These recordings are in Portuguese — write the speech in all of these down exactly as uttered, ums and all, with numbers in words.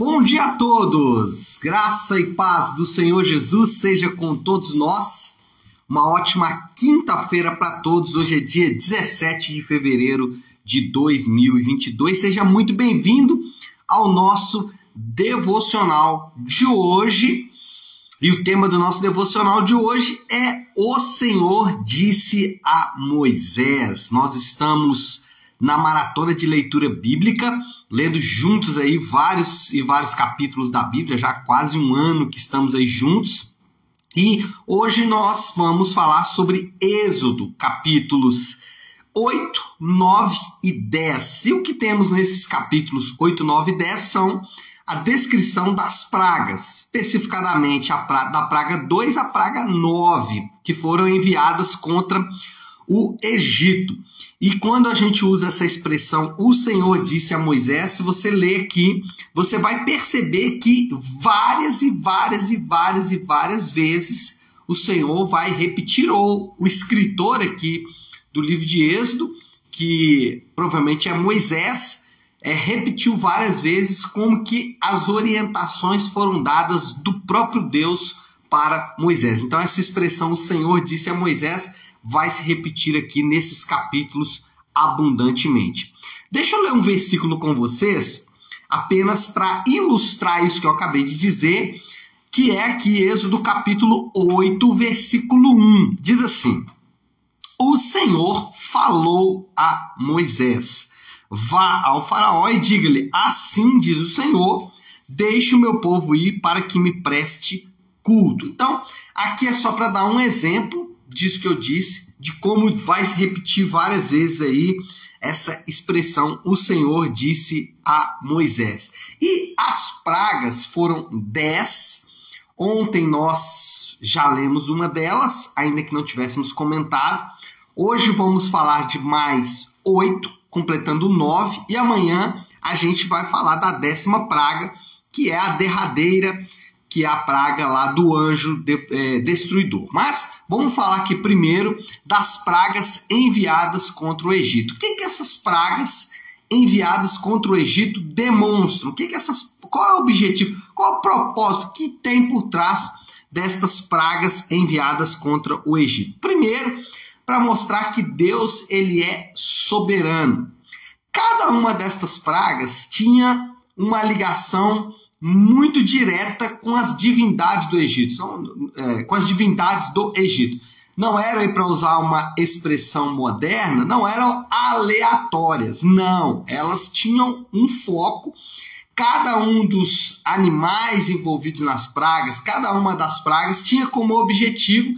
Bom dia a todos! Graça e paz do Senhor Jesus seja com todos nós. Uma ótima quinta-feira para todos. Hoje é dia dezessete de fevereiro de dois mil e vinte e dois. Seja muito bem-vindo ao nosso devocional de hoje. E o tema do nosso devocional de hoje é O Senhor disse a Moisés. Nós estamos na maratona de leitura bíblica, lendo juntos aí vários e vários capítulos da Bíblia, já há quase um ano que estamos aí juntos. E hoje nós vamos falar sobre Êxodo, capítulos oito, nove e dez. E o que temos nesses capítulos oito, nove e dez são a descrição das pragas, especificadamente a pra- da praga dois à praga nove, que foram enviadas contra o Egito. E quando a gente usa essa expressão, o Senhor disse a Moisés, se você ler aqui, você vai perceber que várias e várias e várias e várias vezes o Senhor vai repetir, ou o escritor aqui do livro de Êxodo, que provavelmente é Moisés, é, repetiu várias vezes como que as orientações foram dadas do próprio Deus para Moisés. Então essa expressão, o Senhor disse a Moisés, vai se repetir aqui nesses capítulos abundantemente. Deixa eu ler um versículo com vocês, apenas para ilustrar isso que eu acabei de dizer, que é aqui Êxodo capítulo oito, versículo um. Diz assim: O Senhor falou a Moisés: Vá ao faraó e diga-lhe, assim diz o Senhor, deixe o meu povo ir para que me preste culto. Então, aqui é só para dar um exemplo disso que eu disse, de como vai se repetir várias vezes aí essa expressão, o Senhor disse a Moisés. E as pragas foram dez, ontem nós já lemos uma delas, ainda que não tivéssemos comentado, hoje vamos falar de mais oito, completando nove, e amanhã a gente vai falar da décima praga, que é a derradeira, que é a praga lá do anjo de, é, destruidor. Mas vamos falar aqui primeiro das pragas enviadas contra o Egito. O que, que essas pragas enviadas contra o Egito demonstram? O que, que essas, qual é o objetivo? Qual é o propósito que tem por trás destas pragas enviadas contra o Egito? Primeiro, para mostrar que Deus ele é soberano. Cada uma destas pragas tinha uma ligação muito direta com as divindades do Egito, com as divindades do Egito. Não eram, para usar uma expressão moderna, não eram aleatórias, não. Elas tinham um foco. Cada um dos animais envolvidos nas pragas, cada uma das pragas tinha como objetivo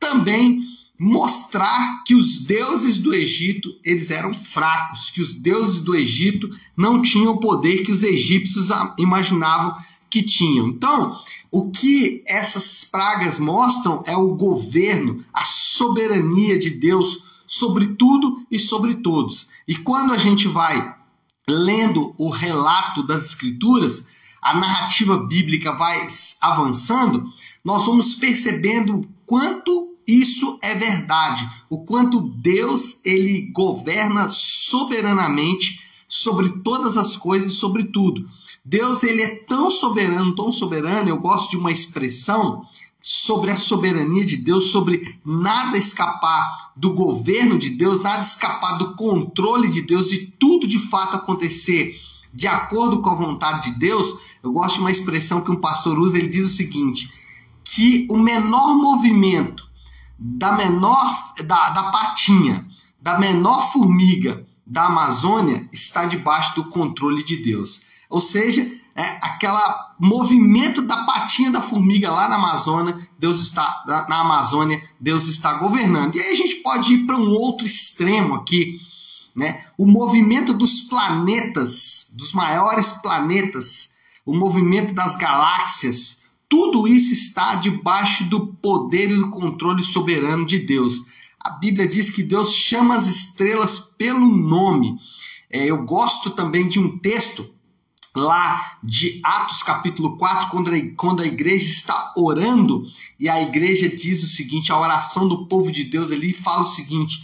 também mostrar que os deuses do Egito eles eram fracos, que os deuses do Egito não tinham o poder que os egípcios imaginavam que tinham. Então, o que essas pragas mostram é o governo, a soberania de Deus sobre tudo e sobre todos. E quando a gente vai lendo o relato das Escrituras, a narrativa bíblica vai avançando, nós vamos percebendo quanto isso é verdade, o quanto Deus ele governa soberanamente sobre todas as coisas e sobre tudo. Deus ele é tão soberano, tão soberano, eu gosto de uma expressão sobre a soberania de Deus, sobre nada escapar do governo de Deus, nada escapar do controle de Deus e tudo de fato acontecer de acordo com a vontade de Deus. Eu gosto de uma expressão que um pastor usa, ele diz o seguinte, que o menor movimento da menor, da, da patinha, da menor formiga da Amazônia está debaixo do controle de Deus. Ou seja, é, aquele movimento da patinha da formiga lá na Amazônia, Deus está, na Amazônia, Deus está governando. E aí a gente pode ir para um outro extremo aqui, né? O movimento dos planetas, dos maiores planetas, o movimento das galáxias, tudo isso está debaixo do poder e do controle soberano de Deus. A Bíblia diz que Deus chama as estrelas pelo nome. É, eu gosto também de um texto lá de Atos capítulo quatro, quando a, quando a igreja está orando, e a igreja diz o seguinte, a oração do povo de Deus ali fala o seguinte,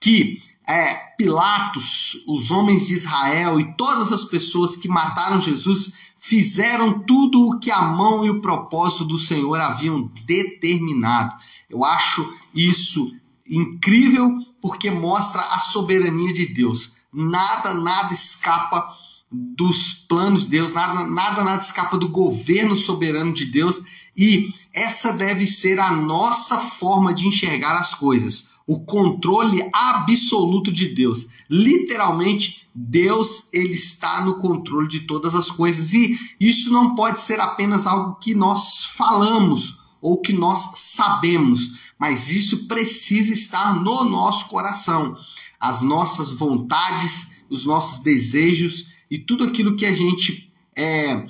que é, é, Pilatos, os homens de Israel e todas as pessoas que mataram Jesus fizeram tudo o que a mão e o propósito do Senhor haviam determinado. Eu acho isso incrível porque mostra a soberania de Deus. Nada, nada escapa dos planos de Deus, nada, nada, nada escapa do governo soberano de Deus, e essa deve ser a nossa forma de enxergar as coisas. O controle absoluto de Deus. Literalmente, Deus, ele está no controle de todas as coisas. E isso não pode ser apenas algo que nós falamos ou que nós sabemos. Mas isso precisa estar no nosso coração. As nossas vontades, os nossos desejos e tudo aquilo que a gente é,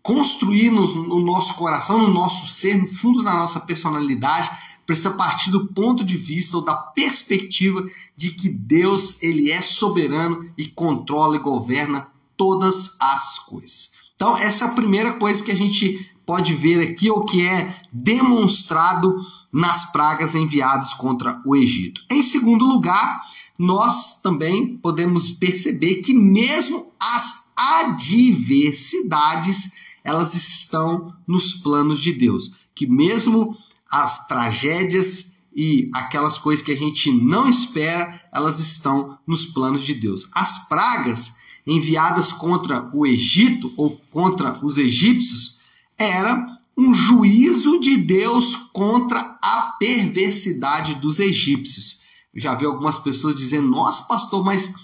construir no, no nosso coração, no nosso ser, no fundo da nossa personalidade, precisa partir do ponto de vista ou da perspectiva de que Deus, ele é soberano e controla e governa todas as coisas. Então, essa é a primeira coisa que a gente pode ver aqui, ou que é demonstrado nas pragas enviadas contra o Egito. Em segundo lugar, nós também podemos perceber que mesmo as adversidades, elas estão nos planos de Deus. Que mesmo as tragédias e aquelas coisas que a gente não espera, elas estão nos planos de Deus. As pragas enviadas contra o Egito ou contra os egípcios era um juízo de Deus contra a perversidade dos egípcios. Eu já vi algumas pessoas dizendo: nossa, pastor, mas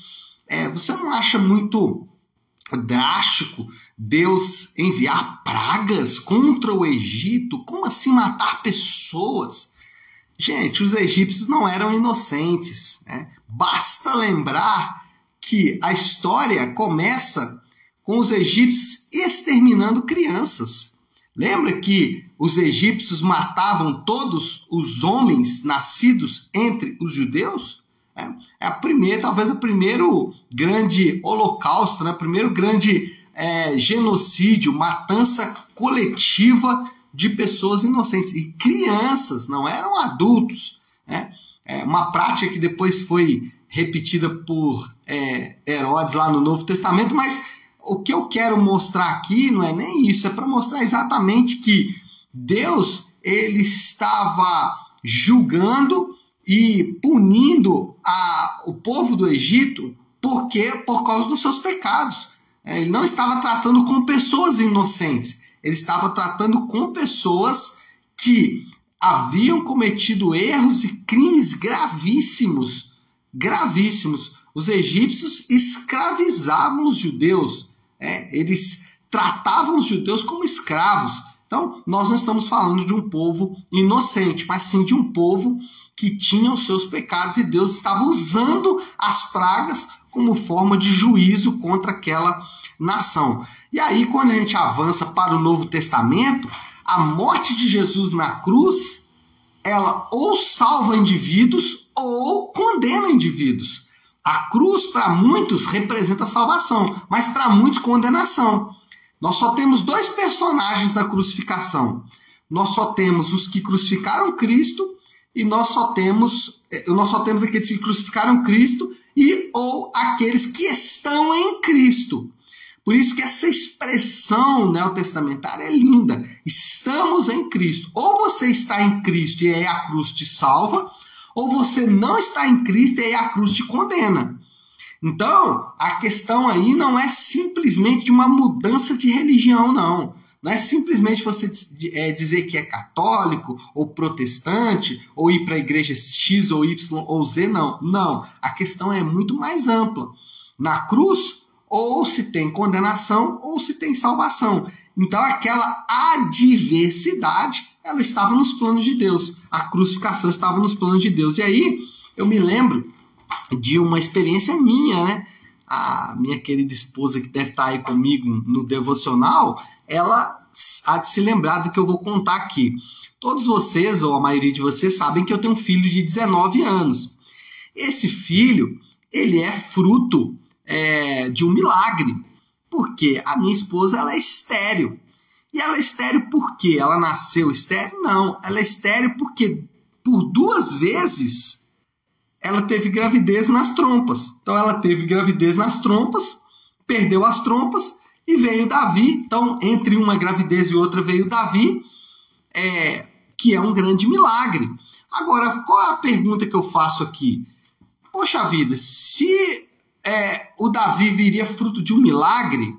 é, você não acha muito drástico Deus enviar pragas contra o Egito? Como assim matar pessoas? Gente, os egípcios não eram inocentes, né? Basta lembrar que a história começa com os egípcios exterminando crianças. Lembra que os egípcios matavam todos os homens nascidos entre os judeus? É a primeira, talvez o primeiro grande holocausto, né? O primeiro grande é, genocídio, matança coletiva de pessoas inocentes. E crianças, não eram adultos, né? É uma prática que depois foi repetida por é, Herodes lá no Novo Testamento, mas o que eu quero mostrar aqui não é nem isso, é para mostrar exatamente que Deus, ele estava julgando e punindo a, o povo do Egito porque, por causa dos seus pecados. Ele não estava tratando com pessoas inocentes, ele estava tratando com pessoas que haviam cometido erros e crimes gravíssimos, gravíssimos. Os egípcios escravizavam os judeus, né? Eles tratavam os judeus como escravos. Então, nós não estamos falando de um povo inocente, mas sim de um povo que tinham seus pecados, e Deus estava usando as pragas como forma de juízo contra aquela nação. E aí, quando a gente avança para o Novo Testamento, a morte de Jesus na cruz, ela ou salva indivíduos ou condena indivíduos. A cruz, para muitos, representa salvação, mas para muitos, condenação. Nós só temos dois personagens da crucificação. Nós só temos os que crucificaram Cristo, e nós só temos nós só temos aqueles que crucificaram Cristo e ou aqueles que estão em Cristo. Por isso que essa expressão neotestamentária é linda. Estamos em Cristo. Ou você está em Cristo e aí a cruz te salva, ou você não está em Cristo e aí a cruz te condena. Então, a questão aí não é simplesmente de uma mudança de religião, não. Não é simplesmente você dizer que é católico, ou protestante, ou ir para a igreja X, ou Y, ou Z, não. Não, a questão é muito mais ampla. Na cruz, ou se tem condenação, ou se tem salvação. Então, aquela adversidade, ela estava nos planos de Deus. A crucificação estava nos planos de Deus. E aí, eu me lembro de uma experiência minha, né? A minha querida esposa, que deve estar aí comigo no devocional, ela há de se lembrar do que eu vou contar aqui. Todos vocês, ou a maioria de vocês, sabem que eu tenho um filho de dezenove anos. Esse filho, ele é fruto é, de um milagre, porque a minha esposa, ela é estéril. E ela é estéril por quê? Ela nasceu estéril? Não, ela é estéril porque por duas vezes ela teve gravidez nas trompas. Então ela teve gravidez nas trompas, perdeu as trompas e veio Davi. Então entre uma gravidez e outra veio Davi, é, que é um grande milagre. Agora, qual é a pergunta que eu faço aqui? Poxa vida, se é, o Davi viria fruto de um milagre,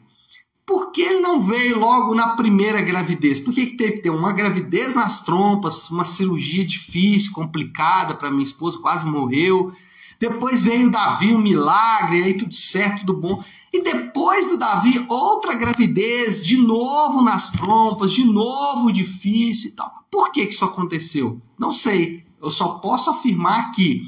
por que ele não veio logo na primeira gravidez? Por que, que teve que ter uma gravidez nas trompas, uma cirurgia difícil, complicada para minha esposa, quase morreu. Depois veio o Davi, um milagre, aí tudo certo, tudo bom. E depois do Davi, outra gravidez, de novo nas trompas, de novo difícil e tal. Por que, que isso aconteceu? Não sei. Eu só posso afirmar que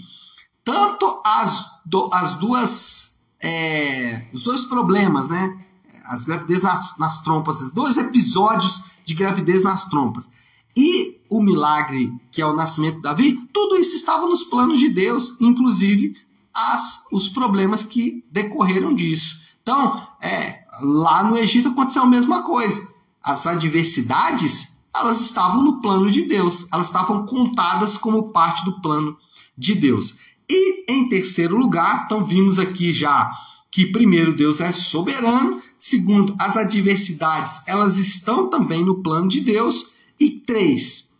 tanto as, do, as duas, é, os dois problemas, né? As gravidez nas, nas trompas, os dois episódios de gravidez nas trompas e o milagre que é o nascimento de Davi, tudo isso estava nos planos de Deus, inclusive as, os problemas que decorreram disso. Então, é, lá no Egito aconteceu a mesma coisa. As adversidades, elas estavam no plano de Deus, elas estavam contadas como parte do plano de Deus. E em terceiro lugar, então vimos aqui já que primeiro Deus é soberano, segundo, as adversidades, elas estão também no plano de Deus. E três,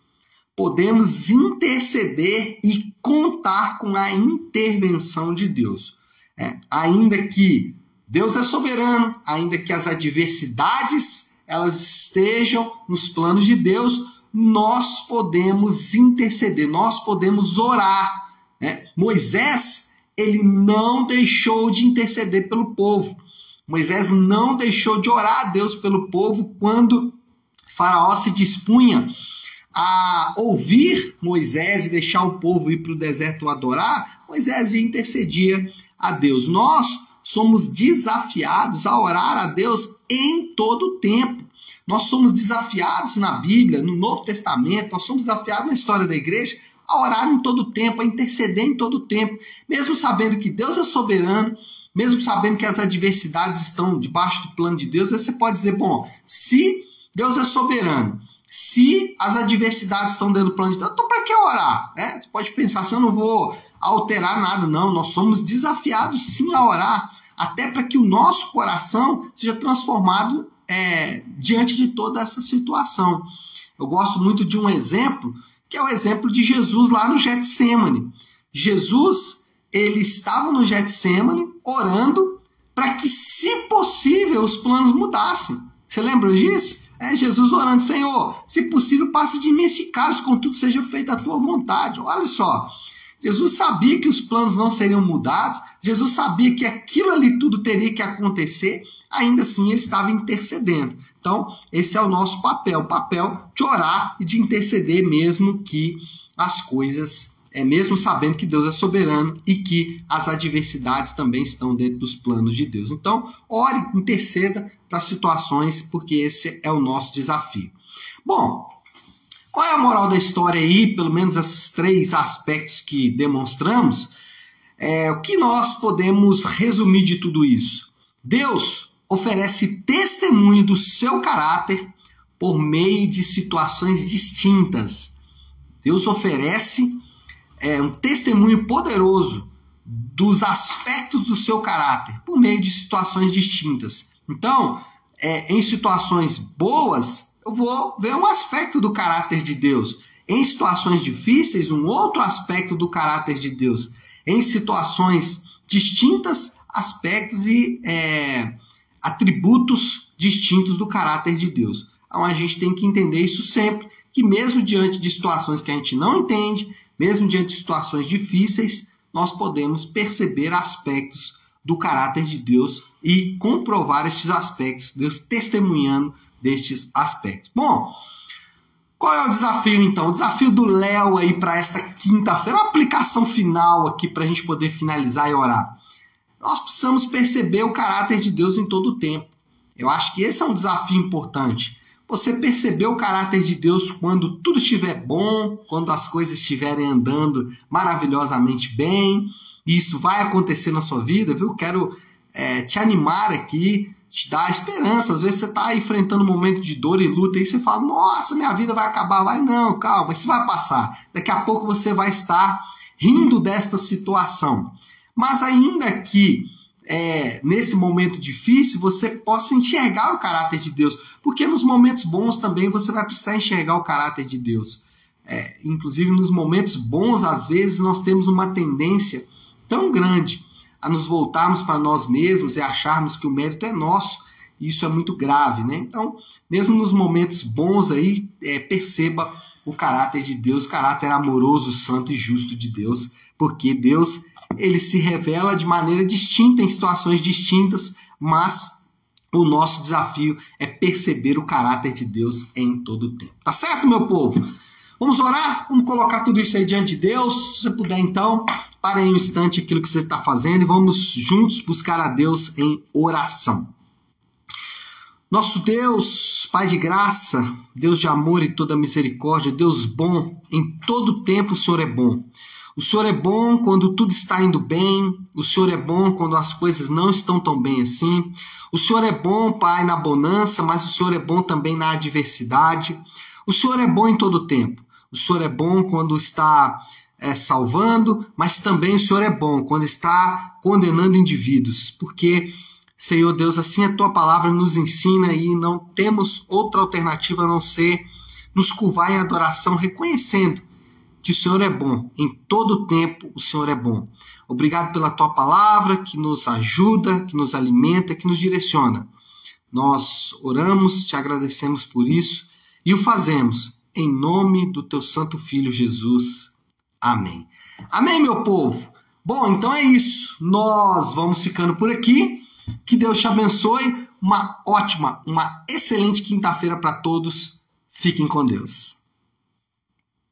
podemos interceder e contar com a intervenção de Deus. É, ainda que Deus é soberano, ainda que as adversidades elas estejam nos planos de Deus, nós podemos interceder, nós podemos orar. Né? Moisés, ele não deixou de interceder pelo povo. Moisés não deixou de orar a Deus pelo povo quando Faraó se dispunha a ouvir Moisés e deixar o povo ir para o deserto adorar. Moisés intercedia a Deus. Nós somos desafiados a orar a Deus em todo o tempo. Nós somos desafiados na Bíblia, no Novo Testamento, nós somos desafiados na história da igreja a orar em todo o tempo, a interceder em todo o tempo, mesmo sabendo que Deus é soberano, mesmo sabendo que as adversidades estão debaixo do plano de Deus. Você pode dizer, bom, se Deus é soberano, se as adversidades estão dentro do plano de Deus, então para que orar? É, você pode pensar assim, eu não vou alterar nada, não. Nós somos desafiados sim a orar, até para que o nosso coração seja transformado é, diante de toda essa situação. Eu gosto muito de um exemplo, que é o exemplo de Jesus lá no Getsêmani. Jesus, ele estava no Getsêmani, orando para que, se possível, os planos mudassem. Você lembra disso? É Jesus orando, Senhor, se possível, passe de mim esse cálice, contudo seja feita a tua vontade. Olha só, Jesus sabia que os planos não seriam mudados, Jesus sabia que aquilo ali tudo teria que acontecer, ainda assim ele estava intercedendo. Então, esse é o nosso papel, o papel de orar e de interceder mesmo que as coisas É mesmo sabendo que Deus é soberano e que as adversidades também estão dentro dos planos de Deus. Então, ore, interceda para situações, porque esse é o nosso desafio. Bom, qual é a moral da história aí? Pelo menos esses três aspectos que demonstramos. É, o que nós podemos resumir de tudo isso? Deus oferece testemunho do seu caráter por meio de situações distintas. Deus oferece É um testemunho poderoso dos aspectos do seu caráter por meio de situações distintas. Então, é, em situações boas, eu vou ver um aspecto do caráter de Deus. Em situações difíceis, um outro aspecto do caráter de Deus. Em situações distintas, aspectos e é, atributos distintos do caráter de Deus. Então, a gente tem que entender isso sempre, que mesmo diante de situações que a gente não entende, mesmo diante de situações difíceis, nós podemos perceber aspectos do caráter de Deus e comprovar estes aspectos, Deus testemunhando destes aspectos. Bom, qual é o desafio então? O desafio do Léo aí para esta quinta-feira, a aplicação final aqui para a gente poder finalizar e orar. Nós precisamos perceber o caráter de Deus em todo o tempo. Eu acho que esse é um desafio importante. Você percebeu o caráter de Deus quando tudo estiver bom, quando as coisas estiverem andando maravilhosamente bem. Isso vai acontecer na sua vida, viu? Quero é, te animar aqui, te dar esperança. Às vezes você está enfrentando um momento de dor e luta e você fala, nossa, minha vida vai acabar. Vai não, calma, isso vai passar. Daqui a pouco você vai estar rindo desta situação. Mas ainda que é, nesse momento difícil você possa enxergar o caráter de Deus, porque nos momentos bons também você vai precisar enxergar o caráter de Deus. É, inclusive nos momentos bons, às vezes, nós temos uma tendência tão grande a nos voltarmos para nós mesmos e acharmos que o mérito é nosso, e isso é muito grave, né? Então, mesmo nos momentos bons aí, é, perceba o caráter de Deus, o caráter amoroso, santo e justo de Deus, porque Deus, ele se revela de maneira distinta, em situações distintas, mas o nosso desafio é perceber o caráter de Deus em todo o tempo. Tá certo, meu povo? Vamos orar? Vamos colocar tudo isso aí diante de Deus? Se você puder, então, para em um instante aquilo que você está fazendo e vamos juntos buscar a Deus em oração. Nosso Deus, Pai de graça, Deus de amor e toda misericórdia, Deus bom, em todo tempo o Senhor é bom. O Senhor é bom quando tudo está indo bem, o Senhor é bom quando as coisas não estão tão bem assim. O Senhor é bom, Pai, na bonança, mas o Senhor é bom também na adversidade. O Senhor é bom em todo tempo. O Senhor é bom quando está é, salvando, mas também o Senhor é bom quando está condenando indivíduos, porque... Senhor Deus, assim a Tua palavra nos ensina e não temos outra alternativa a não ser nos curvar em adoração, reconhecendo que o Senhor é bom, em todo tempo o Senhor é bom. Obrigado pela Tua palavra que nos ajuda, que nos alimenta, que nos direciona. Nós oramos, Te agradecemos por isso e o fazemos em nome do Teu Santo Filho Jesus. Amém. Amém, meu povo. Bom, então é isso. Nós vamos ficando por aqui. Que Deus te abençoe, uma ótima, uma excelente quinta-feira para todos. Fiquem com Deus.